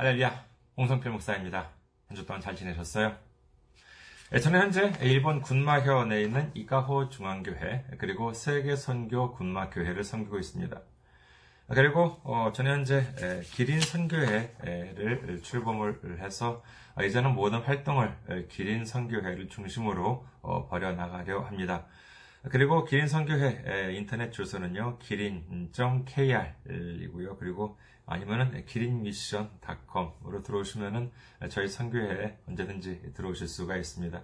할렐루야, 홍성필 목사입니다. 한 주 동안 잘 지내셨어요? 저는 현재 일본 군마현에 있는 이카호 중앙교회 그리고 세계선교 군마교회를 섬기고 있습니다. 그리고 저는 현재 기린 선교회를 출범을 해서 이제는 모든 활동을 기린 선교회를 중심으로 벌여나가려 합니다. 그리고 기린 선교회 인터넷 주소는요, 기린.kr이고요. 그리고 아니면은 기린미션.com으로 들어오시면은 저희 선교회에 언제든지 들어오실 수가 있습니다.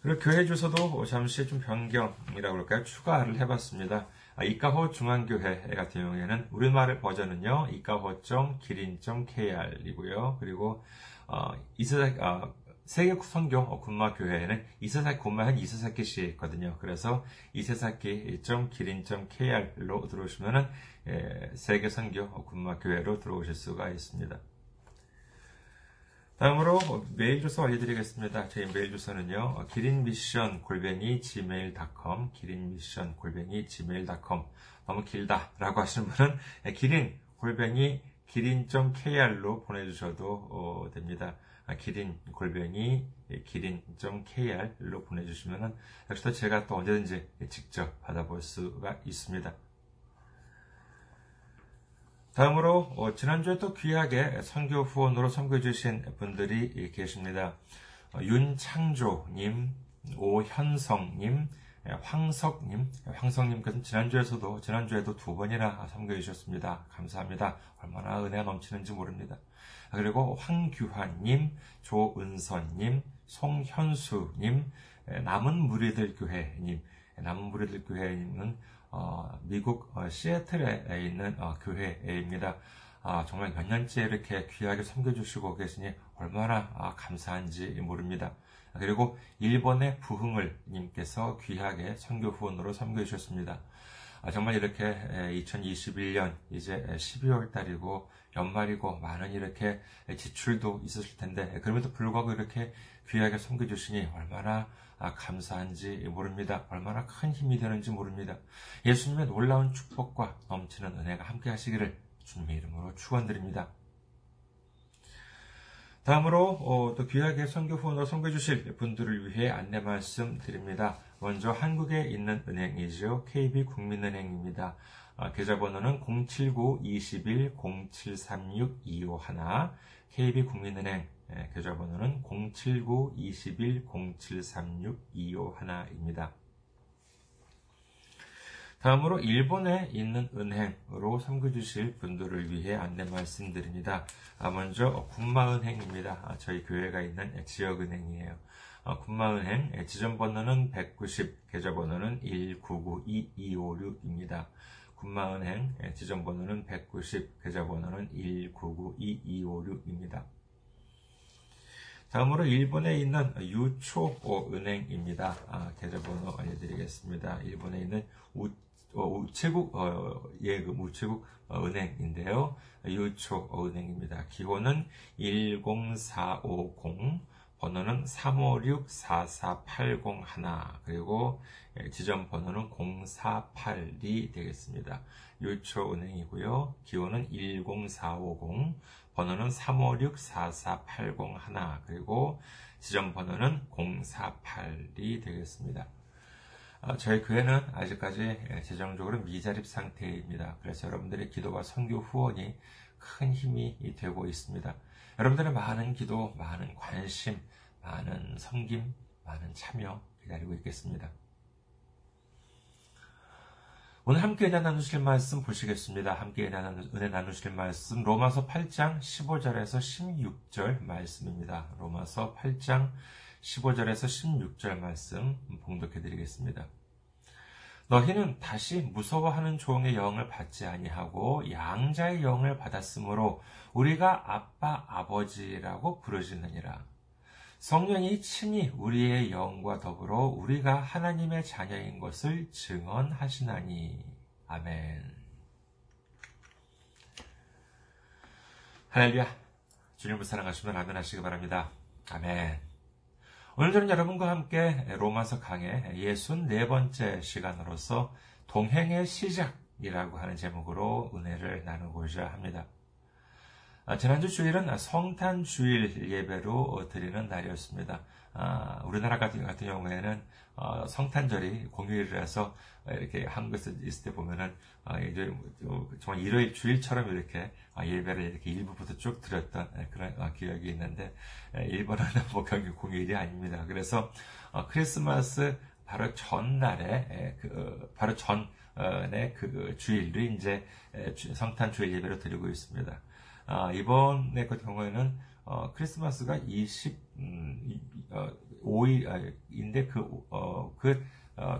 그리고 교회 주소도 잠시 좀 변경이라고 할까요? 추가를 해봤습니다. 이카호 중앙교회 같은 경우에는 우리말 버전은요, 이카호.기린.kr이고요. 그리고 세계 선교 군마교회에는 이세사키 군마은 이세사키시에 있거든요. 그래서 이세사키.기린.kr로 들어오시면은 세계 선교 군마교회로 들어오실 수가 있습니다. 다음으로 메일 주소 알려드리겠습니다. 저희 메일 주소는요, 기린미션@gmail.com, 기린미션@gmail.com. 너무 길다라고 하시는 분은 기린.kr로 보내주셔도 됩니다. 기린.kr로 보내주시면은 역시 또 제가 또 언제든지 직접 받아볼 수가 있습니다. 다음으로 지난주에 또 귀하게 선교 후원으로 섬겨주신 분들이 계십니다. 윤창조님, 오현성님, 황석님, 황석님께서는 지난주에도 2번이나 섬겨주셨습니다. 감사합니다. 얼마나 은혜가 넘치는지 모릅니다. 그리고 황규환님, 조은선님, 송현수님, 남은 무리들교회님, 남은 무리들교회님은 미국 시애틀에 있는 교회입니다. 정말 몇 년째 이렇게 귀하게 섬겨주시고 계시니 얼마나 감사한지 모릅니다. 그리고 일본의 부흥을 님께서 귀하게 선교 후원으로 섬겨주셨습니다. 정말 이렇게 2021년 이제 12월 달이고 연말이고 많은 이렇게 지출도 있으실 텐데 그럼에도 불구하고 이렇게 귀하게 섬겨주시니 얼마나 감사한지 모릅니다. 얼마나 큰 힘이 되는지 모릅니다. 예수님의 놀라운 축복과 넘치는 은혜가 함께 하시기를 주님의 이름으로 축원드립니다. 다음으로 또 귀하게 선교 후원으로 섬겨주실 분들을 위해 안내 말씀 드립니다. 먼저 한국에 있는 은행이죠. KB국민은행입니다. 계좌번호는 079-21-0736-251, KB국민은행 계좌번호는 079-21-0736-251입니다. 다음으로 일본에 있는 은행으로 섬겨주실 분들을 위해 안내 말씀드립니다. 먼저 군마은행입니다. 저희 교회가 있는 지역은행이에요. 군마은행 지점번호는 190, 계좌번호는 1992256입니다. 군마은행 지점번호는 190, 계좌번호는 1992256입니다. 다음으로 일본에 있는 유초은행입니다. 계좌번호 알려드리겠습니다. 일본에 있는 우체국 은행인데요. 유초은행입니다. 기호는 10450, 번호는 356-44801, 그리고 지점 번호는 0482 되겠습니다. 유초은행이고요. 기호는 10450, 번호는 356-44801, 그리고 지점 번호는 0482 되겠습니다. 저희 교회는 아직까지 재정적으로 미자립 상태입니다. 그래서 여러분들의 기도와 선교 후원이 큰 힘이 되고 있습니다. 여러분들의 많은 기도, 많은 관심, 많은 섬김, 많은 참여 기다리고 있겠습니다. 오늘 함께 은혜 나누실 말씀 보시겠습니다. 함께 은혜 나누실 말씀 로마서 8장 15절에서 16절 말씀입니다. 로마서 8장 15절에서 16절 말씀 봉독해 드리겠습니다. 너희는 다시 무서워하는 종의 영을 받지 아니하고 양자의 영을 받았으므로 우리가 아빠 아버지라고 부르짖느니라. 성령이 친히 우리의 영과 더불어 우리가 하나님의 자녀인 것을 증언하시나니. 아멘. 할렐루야. 주님을 사랑하시면 아멘 하시기 바랍니다. 아멘. 오늘 저는 여러분과 함께 로마서 강의 64번째 시간으로서 동행의 시작이라고 하는 제목으로 은혜를 나누고자 합니다. 지난주 주일은 성탄 주일 예배로 드리는 날이었습니다. 우리나라 같은 경우에는 성탄절이 공휴일이라서 이렇게 한국에서 있을 때 보면은 정말 일요일 주일처럼 이렇게 예배를 이렇게 일부부터 쭉 드렸던 그런 기억이 있는데, 일본은 공휴일이 아닙니다. 그래서 크리스마스 바로 전날에 바로 전에 주일을 이제 성탄 주일 예배로 드리고 있습니다. 이번의 경우에는 크리스마스가 25일인데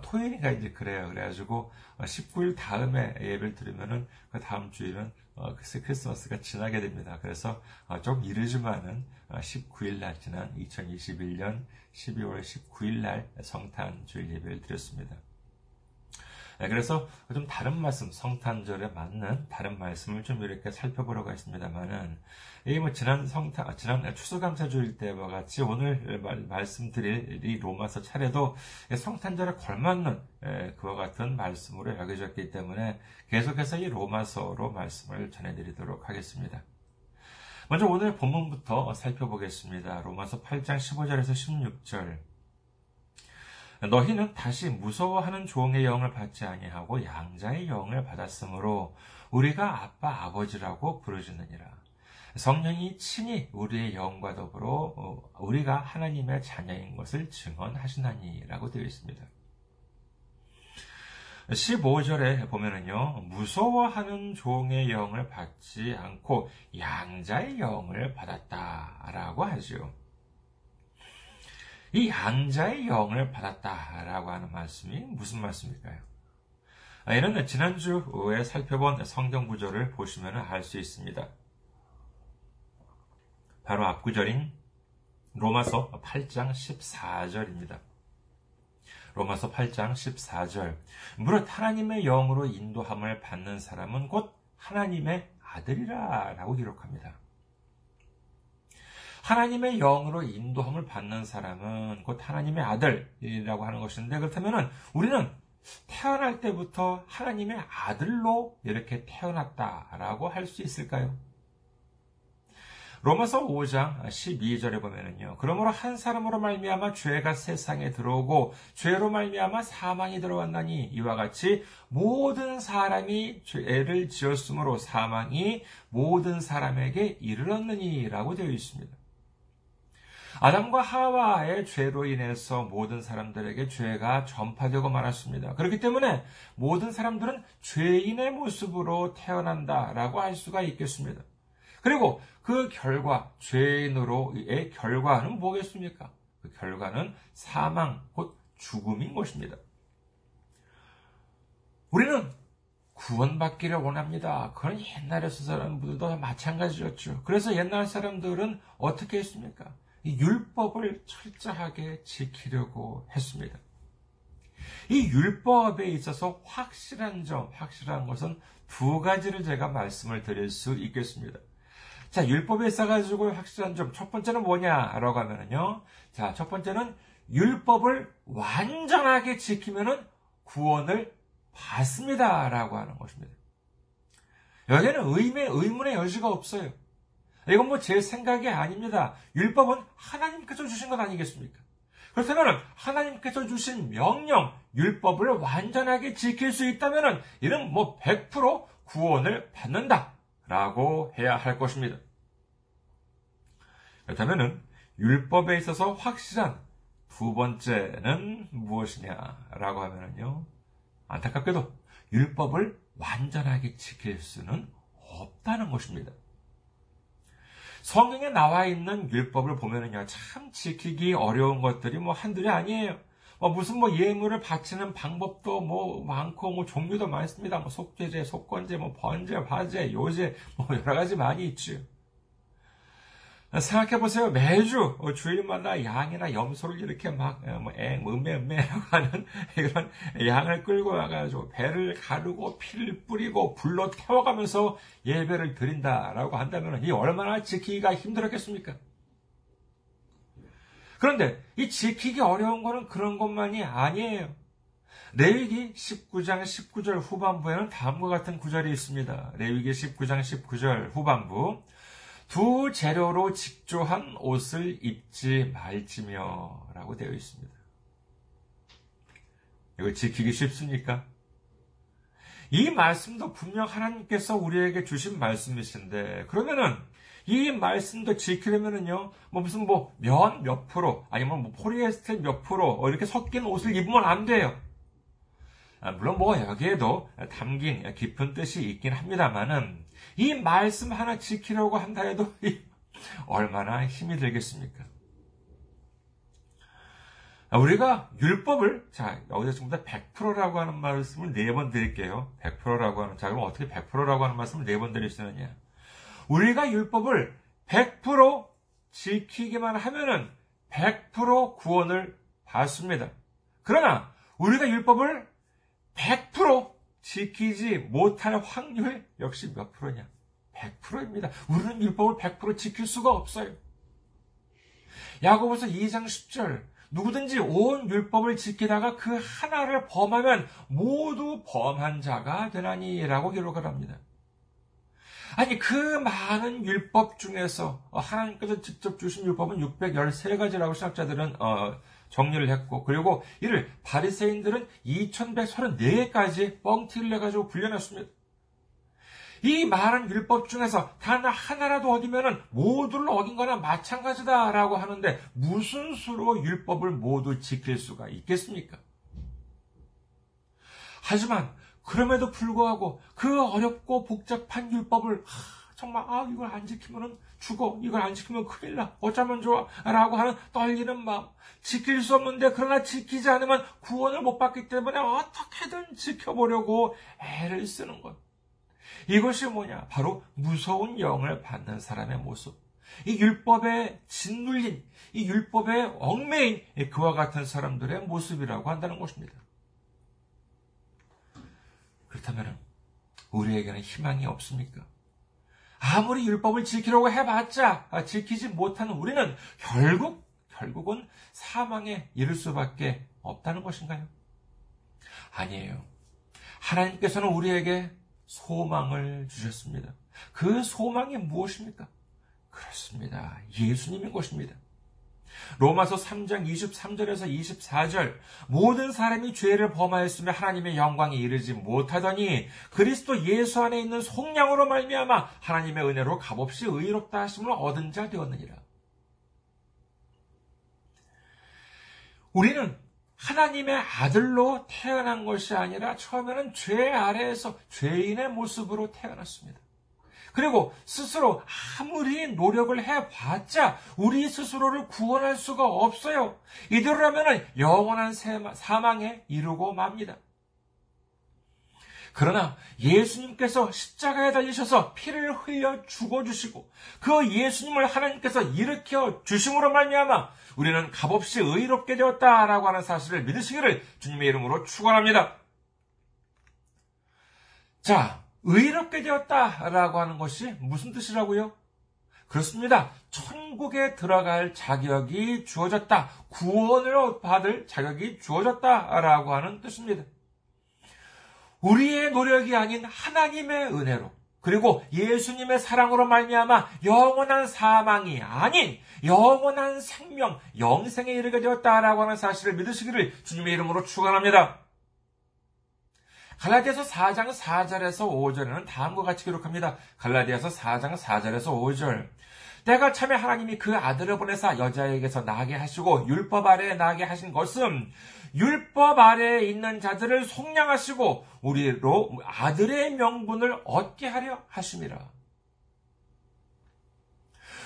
토요일인가 이제 그래요. 그래가지고 19일 다음에 예배를 드리면은 그 다음 주일은 크리스마스가 지나게 됩니다. 그래서 좀 이르지만은 19일 날 지난 2021년 12월 19일 날 성탄 주일 예배를 드렸습니다. 그래서 좀 다른 말씀, 성탄절에 맞는 다른 말씀을 좀 이렇게 살펴보려고 했습니다만은, 지난 추수감사주일 때와 같이 오늘 말씀드릴 이 로마서 차례도 성탄절에 걸맞는 그와 같은 말씀으로 여겨졌기 때문에 계속해서 이 로마서로 말씀을 전해드리도록 하겠습니다. 먼저 오늘 본문부터 살펴보겠습니다. 로마서 8장 15절에서 16절. 너희는 다시 무서워하는 종의 영을 받지 아니하고 양자의 영을 받았으므로 우리가 아빠 아버지라고 부르짖느니라. 성령이 친히 우리의 영과 더불어 우리가 하나님의 자녀인 것을 증언하시나니라고 되어 있습니다. 15절에 보면은요, 무서워하는 종의 영을 받지 않고 양자의 영을 받았다라고 하죠. 이 양자의 영을 받았다라고 하는 말씀이 무슨 말씀일까요? 이는 지난주에 살펴본 성경 구절을 보시면 알 수 있습니다. 바로 앞구절인 로마서 8장 14절입니다. 로마서 8장 14절. 무릇 하나님의 영으로 인도함을 받는 사람은 곧 하나님의 아들이라라고 기록합니다. 하나님의 영으로 인도함을 받는 사람은 곧 하나님의 아들이라고 하는 것인데, 그렇다면 우리는 태어날 때부터 하나님의 아들로 이렇게 태어났다라고 할 수 있을까요? 로마서 5장 12절에 보면은요, 그러므로 한 사람으로 말미암아 죄가 세상에 들어오고 죄로 말미암아 사망이 들어왔나니 이와 같이 모든 사람이 죄를 지었으므로 사망이 모든 사람에게 이르렀느니라고 되어 있습니다. 아담과 하와의 죄로 인해서 모든 사람들에게 죄가 전파되고 말았습니다. 그렇기 때문에 모든 사람들은 죄인의 모습으로 태어난다라고 할 수가 있겠습니다. 그리고 그 결과, 죄인으로의 결과는 뭐겠습니까? 그 결과는 사망, 곧 죽음인 것입니다. 우리는 구원받기를 원합니다. 그건 옛날에 사는 분들도 마찬가지였죠. 그래서 옛날 사람들은 어떻게 했습니까? 이 율법을 철저하게 지키려고 했습니다. 이 율법에 있어서 확실한 것은 두 가지를 제가 말씀을 드릴 수 있겠습니다. 자, 율법에 있어가지고 확실한 점, 첫 번째는 뭐냐라고 하면은요, 자, 첫 번째는 율법을 완전하게 지키면은 구원을 받습니다라고 하는 것입니다. 여기에는 의문의 여지가 없어요. 이건 제 생각이 아닙니다. 율법은 하나님께서 주신 건 아니겠습니까? 그렇다면 하나님께서 주신 명령, 율법을 완전하게 지킬 수 있다면은 이는 100% 구원을 받는다라고 해야 할 것입니다. 그렇다면은 율법에 있어서 확실한 두 번째는 무엇이냐라고 하면은요, 안타깝게도 율법을 완전하게 지킬 수는 없다는 것입니다. 성경에 나와 있는 율법을 보면은요, 참 지키기 어려운 것들이 한둘이 아니에요. 예물을 바치는 방법도 많고, 종류도 많습니다. 속죄제, 속건제, 번제, 화제, 요제, 여러 가지 많이 있죠. 생각해보세요. 매주 주일마다 양이나 염소를 이렇게 음매라고 하는 이런 양을 끌고 와가지고 배를 가르고 피를 뿌리고 불로 태워가면서 예배를 드린다라고 한다면 이 얼마나 지키기가 힘들었겠습니까? 그런데 이 지키기 어려운 거는 그런 것만이 아니에요. 레위기 19장 19절 후반부에는 다음과 같은 구절이 있습니다. 레위기 19장 19절 후반부. 두 재료로 직조한 옷을 입지 말지며 라고 되어 있습니다. 이거 지키기 쉽습니까? 이 말씀도 분명 하나님께서 우리에게 주신 말씀이신데, 그러면은 이 말씀도 지키려면은요, 면 몇 프로, 아니면 폴리에스테 몇 프로, 이렇게 섞인 옷을 입으면 안 돼요. 물론 여기에도 담긴 깊은 뜻이 있긴 합니다만은, 이 말씀 하나 지키려고 한다 해도 얼마나 힘이 들겠습니까? 우리가 율법을, 여기서 지금부터 100%라고 하는 말씀을 4번 드릴게요. 100%라고 하는, 그럼 어떻게 100%라고 하는 말씀을 4번 드릴 수 있느냐? 우리가 율법을 100% 지키기만 하면은 100% 구원을 받습니다. 그러나, 우리가 율법을 100% 지키지 못할 확률 역시 몇 프로냐? 100%입니다. 우리는 율법을 100% 지킬 수가 없어요. 야고보서 2장 10절. 누구든지 온 율법을 지키다가 그 하나를 범하면 모두 범한 자가 되나니라고 기록을 합니다. 아니, 그 많은 율법 중에서 하나님께서 직접 주신 율법은 613가지라고 신학자들은 정리를 했고, 그리고 이를 바리새인들은 2134가지 뻥튀를 해가지고 불려냈습니다. 이 많은 율법 중에서 단 하나라도 어기면은 모두를 어긴 거나 마찬가지다라고 하는데, 무슨 수로 율법을 모두 지킬 수가 있겠습니까? 하지만 그럼에도 불구하고 그 어렵고 복잡한 율법을 이걸 안 지키면은 죽어, 이걸 안 지키면 큰일 나, 어쩌면 좋아 라고 하는 떨리는 마음, 지킬 수 없는데 그러나 지키지 않으면 구원을 못 받기 때문에 어떻게든 지켜보려고 애를 쓰는 것, 이것이 뭐냐? 바로 무서운 영을 받는 사람의 모습, 이 율법에 짓눌린, 이 율법에 얽매인 그와 같은 사람들의 모습이라고 한다는 것입니다. 그렇다면 우리에게는 희망이 없습니까? 아무리 율법을 지키려고 해봤자 지키지 못하는 우리는 결국은 사망에 이를 수밖에 없다는 것인가요? 아니에요. 하나님께서는 우리에게 소망을 주셨습니다. 그 소망이 무엇입니까? 그렇습니다. 예수님인 것입니다. 로마서 3장 23절에서 24절, 모든 사람이 죄를 범하였으며 하나님의 영광에 이르지 못하더니 그리스도 예수 안에 있는 속량으로 말미암아 하나님의 은혜로 값없이 의롭다 하심을 얻은 자 되었느니라. 우리는 하나님의 아들로 태어난 것이 아니라 처음에는 죄 아래에서 죄인의 모습으로 태어났습니다. 그리고 스스로 아무리 노력을 해봤자 우리 스스로를 구원할 수가 없어요. 이대로라면 영원한 사망에 이르고 맙니다. 그러나 예수님께서 십자가에 달리셔서 피를 흘려 죽어주시고 그 예수님을 하나님께서 일으켜 주심으로 말미암아 우리는 값없이 의롭게 되었다라고 하는 사실을 믿으시기를 주님의 이름으로 축원합니다. 의롭게 되었다라고 하는 것이 무슨 뜻이라고요? 그렇습니다. 천국에 들어갈 자격이 주어졌다, 구원을 받을 자격이 주어졌다라고 하는 뜻입니다. 우리의 노력이 아닌 하나님의 은혜로, 그리고 예수님의 사랑으로 말미암아 영원한 사망이 아닌 영원한 생명, 영생에 이르게 되었다라고 하는 사실을 믿으시기를 주님의 이름으로 축원합니다. 갈라디아서 4장 4절에서 5절에는 다음과 같이 기록합니다. 갈라디아서 4장 4절에서 5절. 때가 참에 하나님이 그 아들을 보내사 여자에게서 나게 하시고 율법 아래에 나게 하신 것은 율법 아래에 있는 자들을 속량하시고 우리로 아들의 명분을 얻게 하려 하심이라.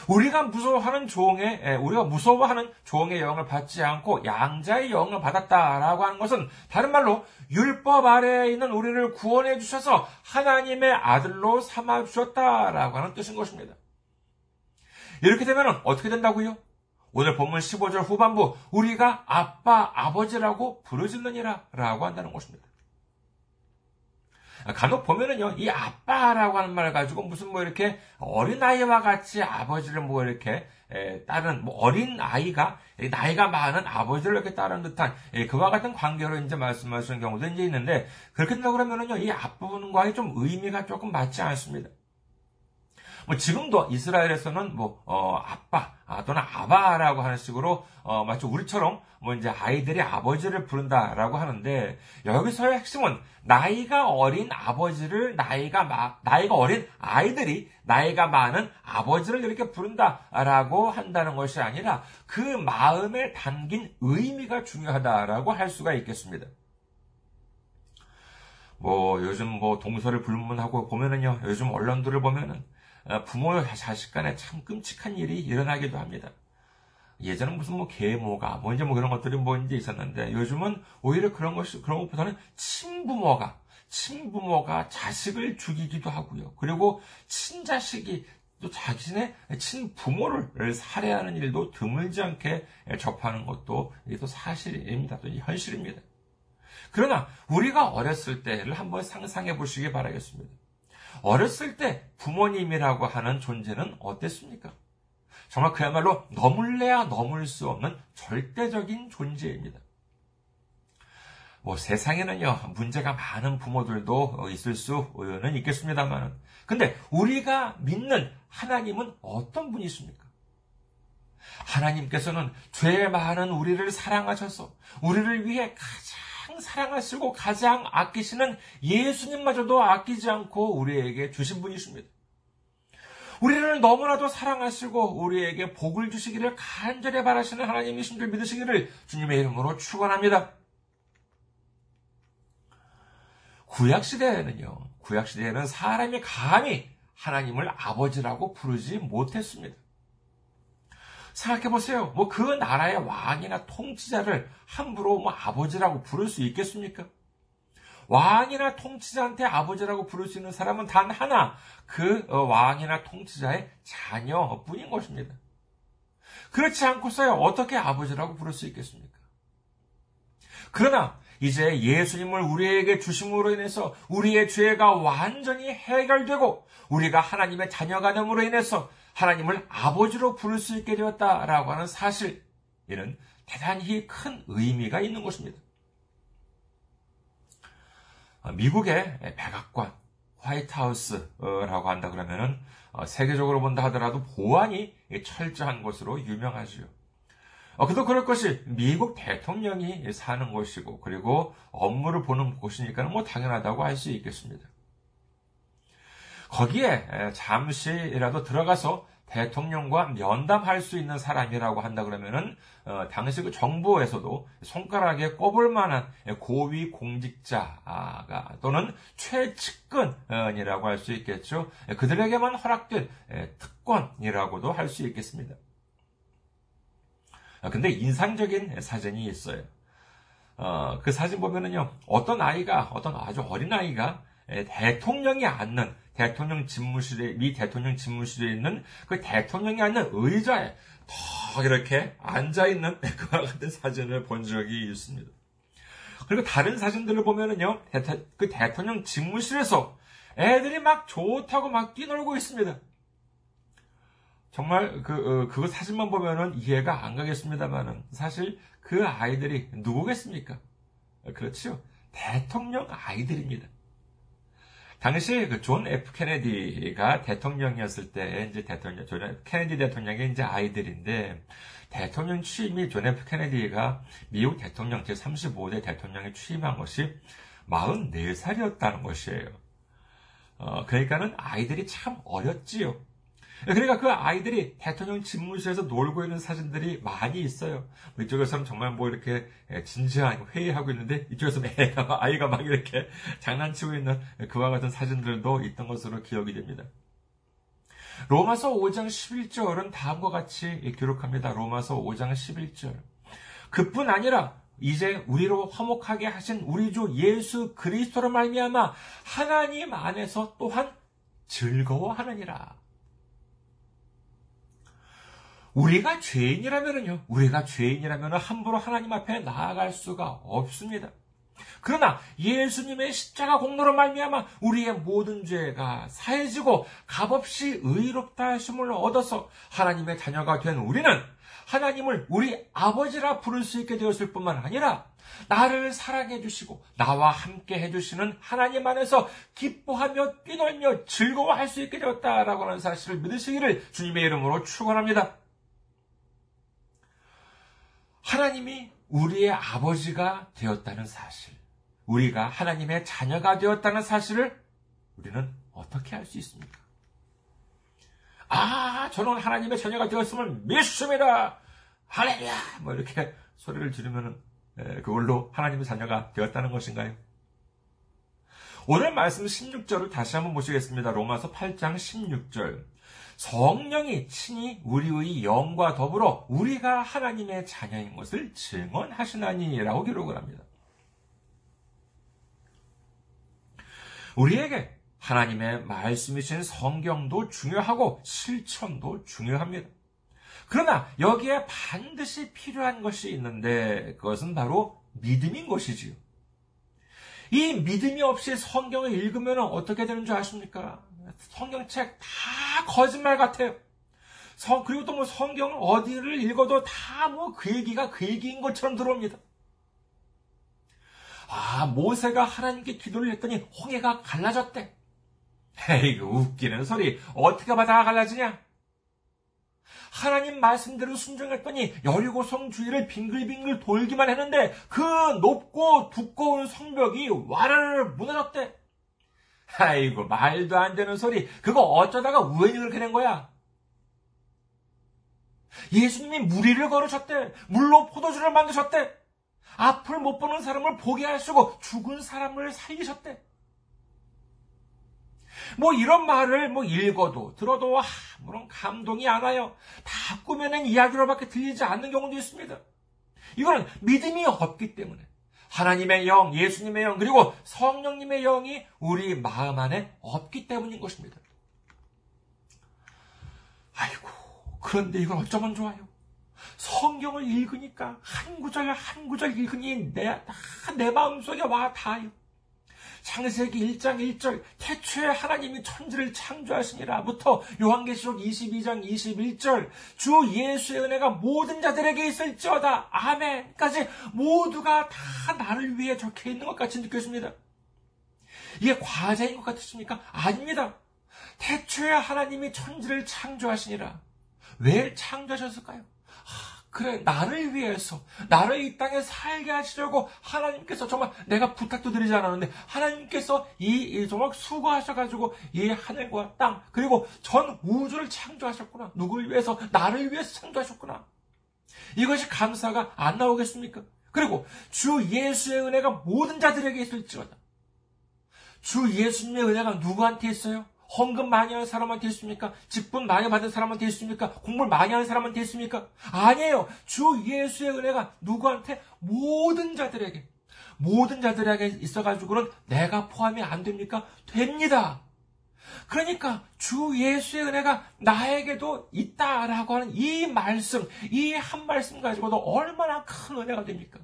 우리가 무서워하는 종의 영을 받지 않고 양자의 영을 받았다라고 하는 것은 다른 말로 율법 아래에 있는 우리를 구원해 주셔서 하나님의 아들로 삼아 주셨다라고 하는 뜻인 것입니다. 이렇게 되면 어떻게 된다고요? 오늘 본문 15절 후반부, 우리가 아빠, 아버지라고 부르짖느니라 라고 한다는 것입니다. 간혹 보면은요, 이 아빠라고 하는 말 가지고 무슨 이렇게 어린아이와 같이 아버지를 이렇게 따르는, 어린아이가, 나이가 많은 아버지를 이렇게 따르는 듯한, 그와 같은 관계로 말씀하시는 경우도 있는데, 그렇게 된다고 그러면은요, 이 앞부분과의 의미가 조금 맞지 않습니다. 뭐 지금도 이스라엘에서는 뭐 아빠 또는 아바라고 하는 식으로 마치 우리처럼 뭐 이제 아이들이 아버지를 부른다라고 하는데, 여기서의 핵심은 나이가 어린 아버지를 나이가 어린 아이들이 나이가 많은 아버지를 이렇게 부른다라고 한다는 것이 아니라 그 마음에 담긴 의미가 중요하다라고 할 수가 있겠습니다. 뭐 요즘 뭐 동서를 불문하고 보면은요, 요즘 언론들을 보면은 부모와 자식 간에 참 끔찍한 일이 일어나기도 합니다. 예전은 무슨 뭐 계모가 뭐 이제 뭐 그런 것들이 뭐 이제 있었는데, 요즘은 오히려 그런 것보다는 친부모가 자식을 죽이기도 하고요. 그리고 친자식이 또 자신의 친부모를 살해하는 일도 드물지 않게 접하는 것도 이게 또 사실입니다. 또 현실입니다. 그러나 우리가 어렸을 때를 한번 상상해 보시기 바라겠습니다. 어렸을 때 부모님이라고 하는 존재는 어땠습니까? 정말 그야말로 넘을래야 넘을 수 없는 절대적인 존재입니다. 뭐 세상에는요, 문제가 많은 부모들도 있을 수는 있겠습니다만, 근데 우리가 믿는 하나님은 어떤 분이십니까? 하나님께서는 죄 많은 우리를 사랑하셔서 우리를 위해 가장 사랑하시고 가장 아끼시는 예수님마저도 아끼지 않고 우리에게 주신 분이십니다. 우리를 너무나도 사랑하시고 우리에게 복을 주시기를 간절히 바라시는 하나님이신 줄 믿으시기를 주님의 이름으로 축원합니다. 구약시대에는 사람이 감히 하나님을 아버지라고 부르지 못했습니다. 생각해보세요. 뭐 그 나라의 왕이나 통치자를 함부로 뭐 아버지라고 부를 수 있겠습니까? 왕이나 통치자한테 아버지라고 부를 수 있는 사람은 단 하나, 그 왕이나 통치자의 자녀뿐인 것입니다. 그렇지 않고서야 어떻게 아버지라고 부를 수 있겠습니까? 그러나 이제 예수님을 우리에게 주심으로 인해서 우리의 죄가 완전히 해결되고 우리가 하나님의 자녀가 됨으로 인해서 하나님을 아버지로 부를 수 있게 되었다라고 하는 사실, 이는 대단히 큰 의미가 있는 것입니다. 미국의 백악관, 화이트하우스라고 한다 그러면은 세계적으로 본다 하더라도 보안이 철저한 것으로 유명하지요. 그도 그럴 것이 미국 대통령이 사는 곳이고 그리고 업무를 보는 곳이니까는 뭐 당연하다고 할 수 있겠습니다. 거기에 잠시라도 들어가서 대통령과 면담할 수 있는 사람이라고 한다 그러면은 당시 그 정부에서도 손가락에 꼽을 만한 고위 공직자가 또는 최측근이라고 할 수 있겠죠. 그들에게만 허락된 특권이라고도 할 수 있겠습니다. 근데 인상적인 사진이 있어요. 그 사진 보면은요, 어떤 아주 어린 아이가 대통령이 앉는 미 대통령 집무실에 있는 그 대통령이 앉는 의자에 턱 이렇게 앉아있는 그와 같은 사진을 본 적이 있습니다. 그리고 다른 사진들을 보면은요, 그 대통령 집무실에서 애들이 막 좋다고 막 뛰놀고 있습니다. 정말 그 사진만 보면은 이해가 안 가겠습니다만은, 사실 그 아이들이 누구겠습니까? 그렇죠. 대통령 아이들입니다. 당시 그 존 F. 케네디가 대통령이었을 때, 이제 케네디 대통령의 이제 아이들인데, 대통령 취임이 존 F. 케네디가 미국 대통령 제35대 대통령에 취임한 것이 44살이었다는 것이에요. 그러니까는 아이들이 참 어렸지요. 그러니까 그 아이들이 대통령 집무실에서 놀고 있는 사진들이 많이 있어요. 이쪽에서는 정말 뭐 이렇게 진지한 회의하고 있는데, 이쪽에서는 아이가 막 이렇게 장난치고 있는 그와 같은 사진들도 있던 것으로 기억이 됩니다. 로마서 5장 11절은 다음과 같이 기록합니다. 로마서 5장 11절. 그뿐 아니라 이제 우리로 화목하게 하신 우리 주 예수 그리스도로 말미암아 하나님 안에서 또한 즐거워하느니라. 우리가 죄인이라면 함부로 하나님 앞에 나아갈 수가 없습니다. 그러나 예수님의 십자가 공로로 말미암아 우리의 모든 죄가 사해지고 값없이 의롭다 하심을 얻어서 하나님의 자녀가 된 우리는 하나님을 우리 아버지라 부를 수 있게 되었을 뿐만 아니라 나를 사랑해 주시고 나와 함께 해 주시는 하나님 안에서 기뻐하며 뛰놀며 즐거워할 수 있게 되었다라고 하는 사실을 믿으시기를 주님의 이름으로 축원합니다. 하나님이 우리의 아버지가 되었다는 사실, 우리가 하나님의 자녀가 되었다는 사실을 우리는 어떻게 알 수 있습니까? 아, 저는 하나님의 자녀가 되었음을 믿습니다. 할렐루야! 뭐 이렇게 소리를 지르면은 그걸로 하나님의 자녀가 되었다는 것인가요? 오늘 말씀 16절을 다시 한번 보시겠습니다. 로마서 8장 16절. 성령이 친히 우리의 영과 더불어 우리가 하나님의 자녀인 것을 증언하시나니라고 기록을 합니다. 우리에게 하나님의 말씀이신 성경도 중요하고 실천도 중요합니다. 그러나 여기에 반드시 필요한 것이 있는데 그것은 바로 믿음인 것이지요. 이 믿음이 없이 성경을 읽으면 어떻게 되는 줄 아십니까? 성경책 다 거짓말 같아요. 그리고 또 뭐 성경을 어디를 읽어도 다 뭐 그 얘기가 그 얘기인 것처럼 들어옵니다. 아, 모세가 하나님께 기도를 했더니 홍해가 갈라졌대. 에이, 웃기는 소리. 어떻게 바다가 갈라지냐? 하나님 말씀대로 순종했더니 여리고성 주위를 빙글빙글 돌기만 했는데 그 높고 두꺼운 성벽이 와르르 무너졌대. 아이고, 말도 안 되는 소리. 그거 어쩌다가 우연히 그렇게 된 거야? 예수님이 무리를 걸으셨대. 물로 포도주를 만드셨대. 앞을 못 보는 사람을 보게 하시고 죽은 사람을 살리셨대. 뭐 이런 말을 뭐 읽어도 들어도 아무런 감동이 안 와요. 다 꾸며낸 이야기로밖에 들리지 않는 경우도 있습니다. 이거는 믿음이 없기 때문에 하나님의 영, 예수님의 영, 그리고 성령님의 영이 우리 마음 안에 없기 때문인 것입니다. 아이고, 그런데 이걸 어쩌면 좋아요. 성경을 읽으니까 한 구절 한 구절 읽으니 내 마음속에 와 닿아요. 창세기 1장 1절, 태초에 하나님이 천지를 창조하시니라부터 요한계시록 22장 21절, 주 예수의 은혜가 모든 자들에게 있을지어다, 아멘까지 모두가 다 나를 위해 적혀 있는 것 같이 느껴집니다. 이게 과제인 것 같으십니까? 아닙니다. 태초에 하나님이 천지를 창조하시니라. 왜 창조하셨을까요? 그래, 나를 위해서, 나를 이 땅에 살게 하시려고 하나님께서 정말 내가 부탁도 드리지 않았는데 하나님께서 이 정말 수고하셔가지고 이 하늘과 땅 그리고 전 우주를 창조하셨구나. 누구를 위해서? 나를 위해서 창조하셨구나. 이것이 감사가 안 나오겠습니까? 그리고 주 예수의 은혜가 모든 자들에게 있을지어다. 주 예수님의 은혜가 누구한테 있어요? 헌금 많이 하는 사람한테 있습니까? 직분 많이 받은 사람한테 있습니까? 공부를 많이 하는 사람한테 있습니까? 아니에요. 주 예수의 은혜가 누구한테? 모든 자들에게 있어가지고는 내가 포함이 안 됩니까? 됩니다. 그러니까 주 예수의 은혜가 나에게도 있다라고 하는 이 말씀, 이 한 말씀 가지고도 얼마나 큰 은혜가 됩니까?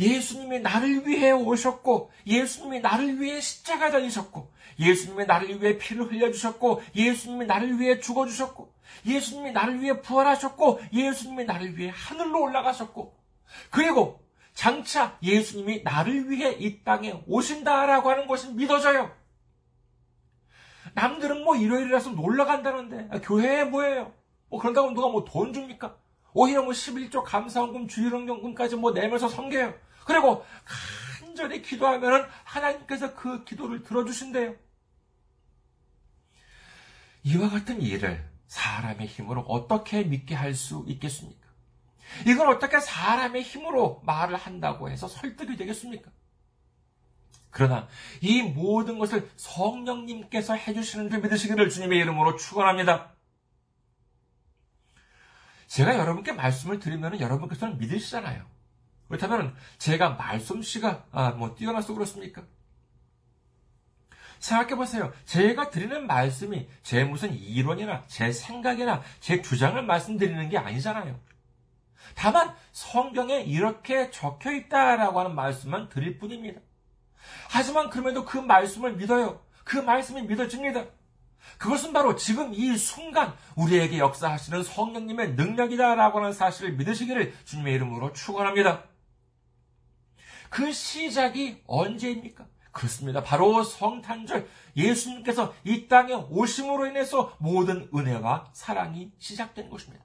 예수님이 나를 위해 오셨고, 예수님이 나를 위해 십자가 달리셨고, 예수님이 나를 위해 피를 흘려주셨고, 예수님이 나를 위해 죽어주셨고, 예수님이 나를 위해 부활하셨고, 예수님이 나를 위해 하늘로 올라가셨고, 그리고 장차 예수님이 나를 위해 이 땅에 오신다라고 하는 것이 믿어져요. 남들은 뭐 일요일이라서 놀러 간다는데, 아, 교회에 뭐예요? 뭐 그런다고 누가 뭐 돈 줍니까? 오히려 뭐 11조 감사원금, 주일원경금까지 뭐 내면서 섬겨요. 그리고 간절히 기도하면은 하나님께서 그 기도를 들어주신대요. 이와 같은 일을 사람의 힘으로 어떻게 믿게 할 수 있겠습니까? 이걸 어떻게 사람의 힘으로 말을 한다고 해서 설득이 되겠습니까? 그러나 이 모든 것을 성령님께서 해주시는 줄 믿으시기를 주님의 이름으로 축원합니다. 제가 여러분께 말씀을 드리면 여러분께서는 믿으시잖아요. 그렇다면 제가 말솜씨가 뭐 뛰어나서 그렇습니까? 생각해보세요. 제가 드리는 말씀이 제 무슨 이론이나 제 생각이나 제 주장을 말씀드리는 게 아니잖아요. 다만 성경에 이렇게 적혀있다라고 하는 말씀만 드릴 뿐입니다. 하지만 그럼에도 그 말씀을 믿어요. 그 말씀이 믿어집니다. 그것은 바로 지금 이 순간 우리에게 역사하시는 성령님의 능력이다라고 하는 사실을 믿으시기를 주님의 이름으로 축원합니다. 그 시작이 언제입니까? 그렇습니다. 바로 성탄절, 예수님께서 이 땅에 오심으로 인해서 모든 은혜와 사랑이 시작된 것입니다.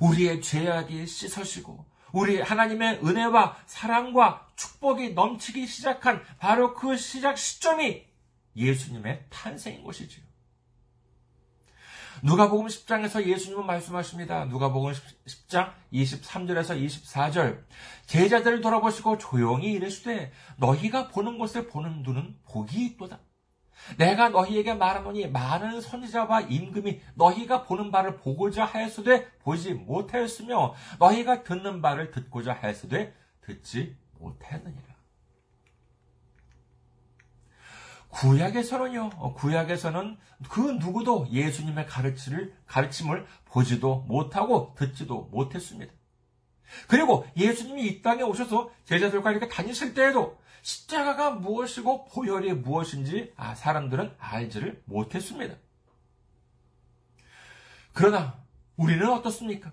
우리의 죄악이 씻어지고 우리 하나님의 은혜와 사랑과 축복이 넘치기 시작한 바로 그 시작 시점이 예수님의 탄생인 것이지요. 누가복음 10장에서 예수님은 말씀하십니다. 누가복음 10장 23절에서 24절 제자들을 돌아보시고 조용히 이르시되 너희가 보는 것을 보는 눈은 복이 있도다. 내가 너희에게 말하노니 많은 선지자와 임금이 너희가 보는 바를 보고자 하였으되 보지 못하였으며 너희가 듣는 바를 듣고자 하였으되 듣지 못하였느니라. 구약에서는 그 누구도 예수님의 가르침을 보지도 못하고 듣지도 못했습니다. 그리고 예수님이 이 땅에 오셔서 제자들과 이렇게 다니실 때에도 십자가가 무엇이고 보혈이 무엇인지 사람들은 알지를 못했습니다. 그러나 우리는 어떻습니까?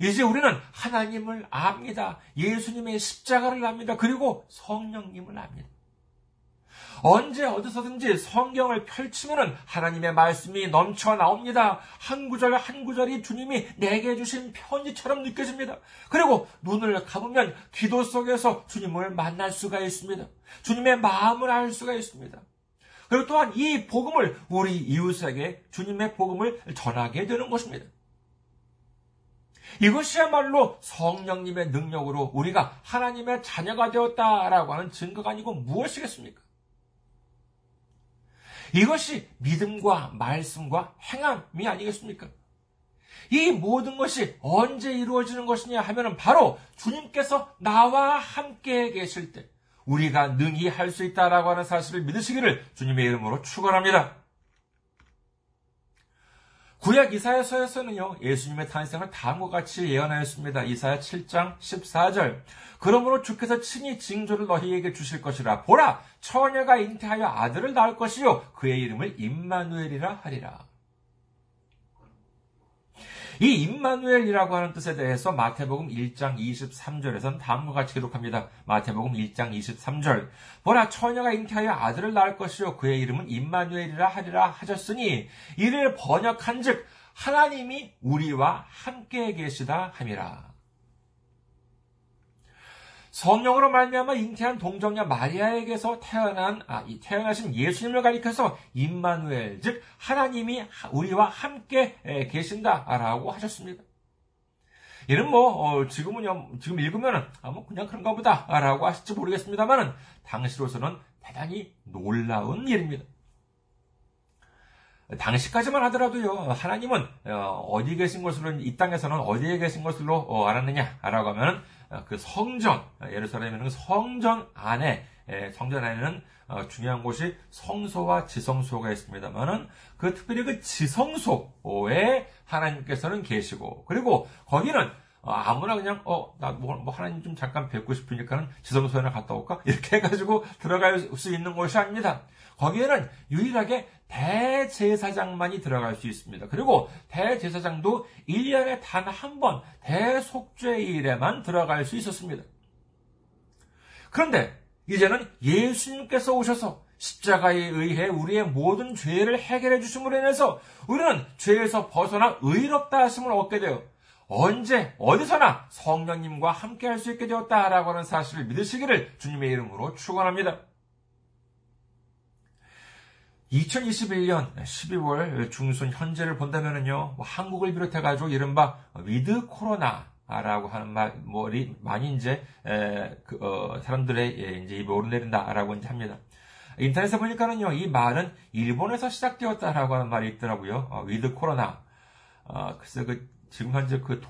이제 우리는 하나님을 압니다. 예수님의 십자가를 압니다. 그리고 성령님을 압니다. 언제 어디서든지 성경을 펼치면 하나님의 말씀이 넘쳐 나옵니다. 한 구절 한 구절이 주님이 내게 주신 편지처럼 느껴집니다. 그리고 눈을 감으면 기도 속에서 주님을 만날 수가 있습니다. 주님의 마음을 알 수가 있습니다. 그리고 또한 이 복음을 우리 이웃에게 주님의 복음을 전하게 되는 것입니다. 이것이야말로 성령님의 능력으로 우리가 하나님의 자녀가 되었다라고 하는 증거가 아니고 무엇이겠습니까? 이것이 믿음과 말씀과 행함이 아니겠습니까? 이 모든 것이 언제 이루어지는 것이냐 하면은 바로 주님께서 나와 함께 계실 때 우리가 능히 할 수 있다라고 하는 사실을 믿으시기를 주님의 이름으로 축원합니다. 구약 이사야서에서는요, 예수님의 탄생을 다음과 같이 예언하였습니다. 이사야 7장 14절. 그러므로 주께서 친히 징조를 너희에게 주실 것이라. 보라, 처녀가 잉태하여 아들을 낳을 것이요. 그의 이름을 임마누엘이라 하리라. 이 임마누엘이라고 하는 뜻에 대해서 마태복음 1장 23절에서는 다음과 같이 기록합니다. 마태복음 1장 23절 보라 처녀가 잉태하여 아들을 낳을 것이요 그의 이름은 임마누엘이라 하리라 하셨으니 이를 번역한 즉 하나님이 우리와 함께 계시다 함이라. 성령으로 말미암아 잉태한 동정녀 마리아에게서 태어나신 예수님을 가리켜서 임마누엘, 즉 하나님이 우리와 함께 계신다라고 하셨습니다. 얘는 지금 읽으면 그냥 그런가 보다라고 하실지 모르겠습니다만 당시로서는 대단히 놀라운 일입니다. 당시까지만 하더라도요, 하나님은 어디 계신 것으로, 이 땅에서는 어디에 계신 것으로 알았느냐라고 하면 그 성전, 예루살렘에는 성전 안에는 중요한 곳이 성소와 지성소가 있습니다만은 그 특별히 그 지성소에 하나님께서는 계시고 그리고 거기는 아무나 그냥 하나님 좀 잠깐 뵙고 싶으니까는 지성소에나 갔다 올까? 이렇게 해가지고 들어갈 수 있는 곳이 아닙니다. 거기에는 유일하게 대제사장만이 들어갈 수 있습니다. 그리고 대제사장도 1년에 단 한 번 대속죄일에만 들어갈 수 있었습니다. 그런데 이제는 예수님께서 오셔서 십자가에 의해 우리의 모든 죄를 해결해 주심으로 인해서 우리는 죄에서 벗어나 의롭다 하심을 얻게 돼요. 언제 어디서나 성령님과 함께 할 수 있게 되었다라고 하는 사실을 믿으시기를 주님의 이름으로 축원합니다. 2021년 12월 중순 현재를 본다면은요, 한국을 비롯해가지고 이른바 위드 코로나라고 하는 말이 많이 이제 사람들의 이제 입에 오르내린다라고 이제 합니다. 인터넷에 보니까는요, 이 말은 일본에서 시작되었다라고 하는 말이 있더라고요. 위드 코로나. 글쎄 지금 현재 그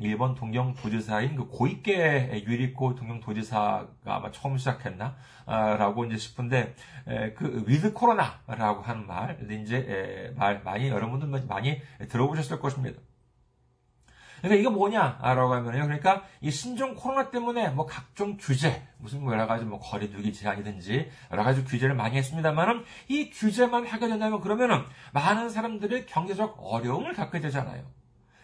일본 동경 도지사인 그 고이케 유리코 동경 도지사가 아마 처음 시작했나? 라고 이제 싶은데, 그 위드 코로나라고 하는 말, 이제, 말 많이, 여러분들 많이 들어보셨을 것입니다. 그러니까 이게 뭐냐라고 하면요. 그러니까 이 신종 코로나 때문에 뭐 각종 규제, 무슨 뭐 여러 가지 뭐 거리두기 제한이든지 여러 가지 규제를 많이 했습니다만은 이 규제만 하게 된다면 그러면은 많은 사람들이 경제적 어려움을 겪게 되잖아요.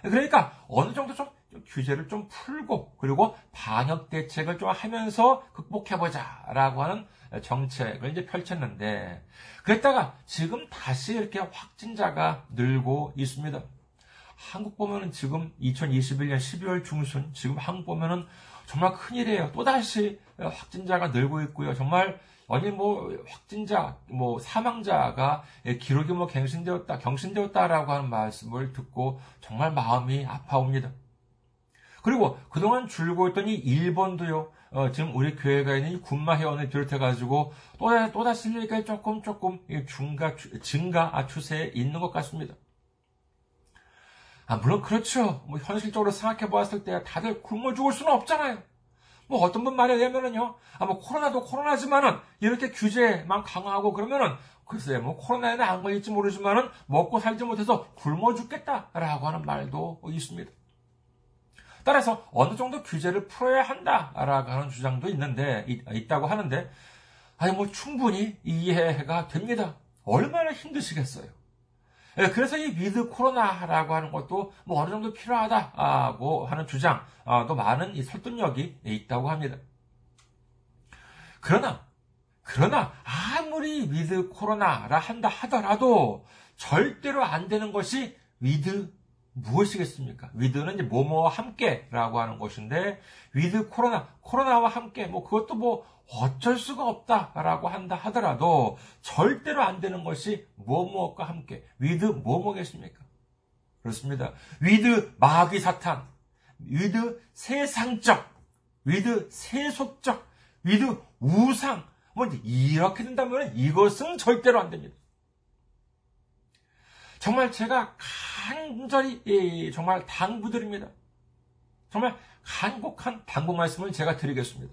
그러니까 어느 정도 좀 규제를 좀 풀고 그리고 방역 대책을 좀 하면서 극복해보자라고 하는 정책을 이제 펼쳤는데 그랬다가 지금 다시 이렇게 확진자가 늘고 있습니다. 한국 보면은 지금 2021년 12월 중순 지금 한국 보면은 정말 큰일이에요. 또다시 확진자가 늘고 있고요. 정말 아니 뭐 확진자 뭐 사망자가 기록이 뭐 경신되었다라고 하는 말씀을 듣고 정말 마음이 아파옵니다. 그리고 그동안 줄고 있던 이 일본도요. 지금 우리 교회가 있는 이 군마회원을 비롯해가지고 또다시 이렇게 조금 증가 추세에 있는 것 같습니다. 아 물론 그렇죠. 뭐 현실적으로 생각해 보았을 때 다들 굶어 죽을 수는 없잖아요. 뭐 어떤 분 말에 의하면은요. 아 뭐 코로나도 코로나지만은 이렇게 규제만 강화하고 그러면은 글쎄 뭐 코로나에는 안 걸릴지 모르지만은 먹고 살지 못해서 굶어 죽겠다라고 하는 말도 있습니다. 따라서 어느 정도 규제를 풀어야 한다라고 하는 주장도 있다고 하는데, 아니 뭐 충분히 이해가 됩니다. 얼마나 힘드시겠어요. 그래서 이 위드 코로나라고 하는 것도 뭐 어느 정도 필요하다고 하는 주장도 많은 이 설득력이 있다고 합니다. 그러나 아무리 위드 코로나라 한다 하더라도 절대로 안 되는 것이 위드 무엇이겠습니까? 위드는 이제 뭐뭐와 함께라고 하는 것인데 위드 코로나와 함께 뭐 그것도 뭐 어쩔 수가 없다라고 한다 하더라도 절대로 안 되는 것이 뭐뭐과 함께 위드 뭐뭐겠습니까? 그렇습니다. 위드 마귀 사탄, 위드 세상적, 위드 세속적, 위드 우상 뭐 이렇게 된다면 이것은 절대로 안 됩니다. 정말 제가 간절히 정말 당부드립니다. 정말 간곡한 당부 말씀을 제가 드리겠습니다.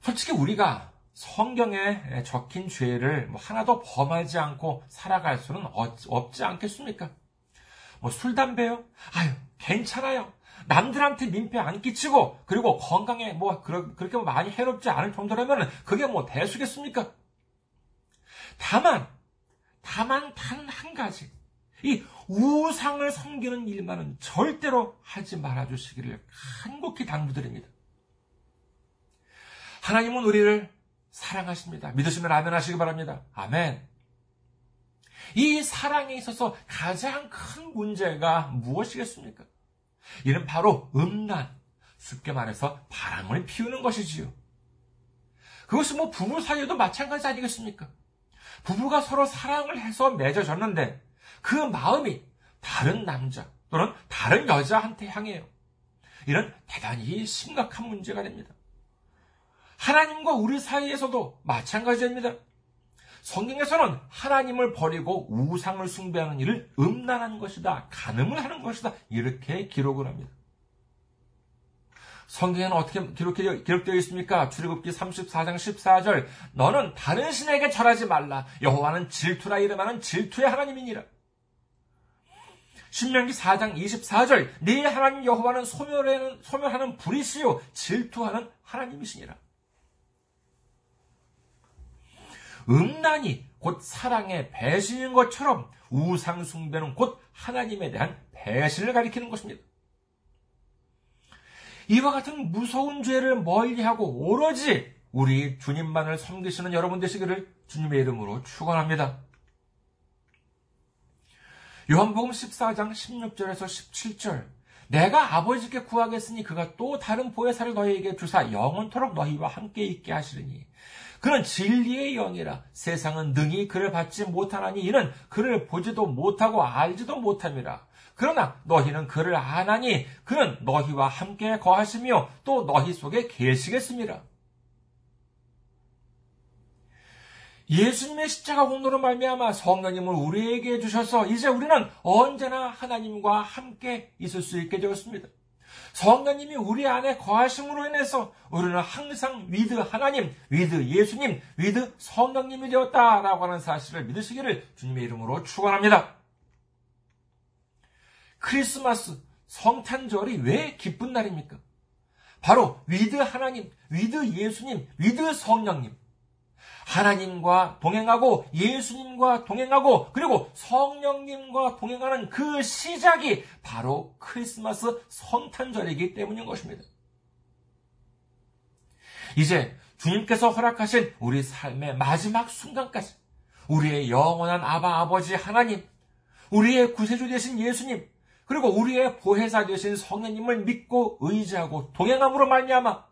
솔직히 우리가 성경에 적힌 죄를 하나도 범하지 않고 살아갈 수는 없지 않겠습니까? 뭐 술, 담배요? 아유, 괜찮아요. 남들한테 민폐 안 끼치고 그리고 건강에 뭐 그렇게 많이 해롭지 않을 정도라면 그게 뭐 대수겠습니까? 다만 단 한 가지, 이 우상을 섬기는 일만은 절대로 하지 말아주시기를 간곡히 당부드립니다. 하나님은 우리를 사랑하십니다. 믿으시면 아멘 하시기 바랍니다. 아멘. 이 사랑에 있어서 가장 큰 문제가 무엇이겠습니까? 이는 바로 음란, 쉽게 말해서 바람을 피우는 것이지요. 그것이 뭐 부부 사이에도 마찬가지 아니겠습니까? 부부가 서로 사랑을 해서 맺어졌는데 그 마음이 다른 남자 또는 다른 여자한테 향해요. 이런 대단히 심각한 문제가 됩니다. 하나님과 우리 사이에서도 마찬가지입니다. 성경에서는 하나님을 버리고 우상을 숭배하는 일을 음란한 것이다, 간음을 하는 것이다 이렇게 기록을 합니다. 성경에는 어떻게 기록되어 있습니까? 출애굽기 34장 14절 너는 다른 신에게 절하지 말라. 여호와는 질투라 이름하는 질투의 하나님이니라. 신명기 4장 24절 네 하나님 여호와는 소멸하는 불이시요 질투하는 하나님이시니라. 음란이 곧 사랑의 배신인 것처럼 우상 숭배는 곧 하나님에 대한 배신을 가리키는 것입니다. 이와 같은 무서운 죄를 멀리하고 오로지 우리 주님만을 섬기시는 여러분 되시기를 주님의 이름으로 축원합니다. 요한복음 14장 16절에서 17절 내가 아버지께 구하겠으니 그가 또 다른 보혜사를 너희에게 주사 영원토록 너희와 함께 있게 하시리니 그는 진리의 영이라 세상은 능히 그를 받지 못하나니 이는 그를 보지도 못하고 알지도 못함이라. 그러나 너희는 그를 아나니 그는 너희와 함께 거하시며 또 너희 속에 계시겠습니다. 예수님의 십자가 공로로 말미암아 성령님을 우리에게 주셔서 이제 우리는 언제나 하나님과 함께 있을 수 있게 되었습니다. 성령님이 우리 안에 거하심으로 인해서 우리는 항상 위드 하나님, 위드 예수님, 위드 성령님이 되었다라고 하는 사실을 믿으시기를 주님의 이름으로 축원합니다. 크리스마스, 성탄절이 왜 기쁜 날입니까? 바로 위드 하나님, 위드 예수님, 위드 성령님. 하나님과 동행하고 예수님과 동행하고 그리고 성령님과 동행하는 그 시작이 바로 크리스마스 성탄절이기 때문인 것입니다. 이제 주님께서 허락하신 우리 삶의 마지막 순간까지 우리의 영원한 아바 아버지 하나님, 우리의 구세주 되신 예수님, 그리고 우리의 보혜사 되신 성령님을 믿고 의지하고 동행함으로 말미암아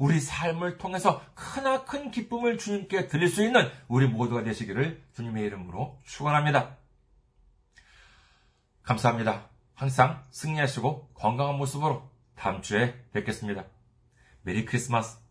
우리 삶을 통해서 크나큰 기쁨을 주님께 드릴 수 있는 우리 모두가 되시기를 주님의 이름으로 축원합니다. 감사합니다. 항상 승리하시고 건강한 모습으로 다음 주에 뵙겠습니다. 메리 크리스마스.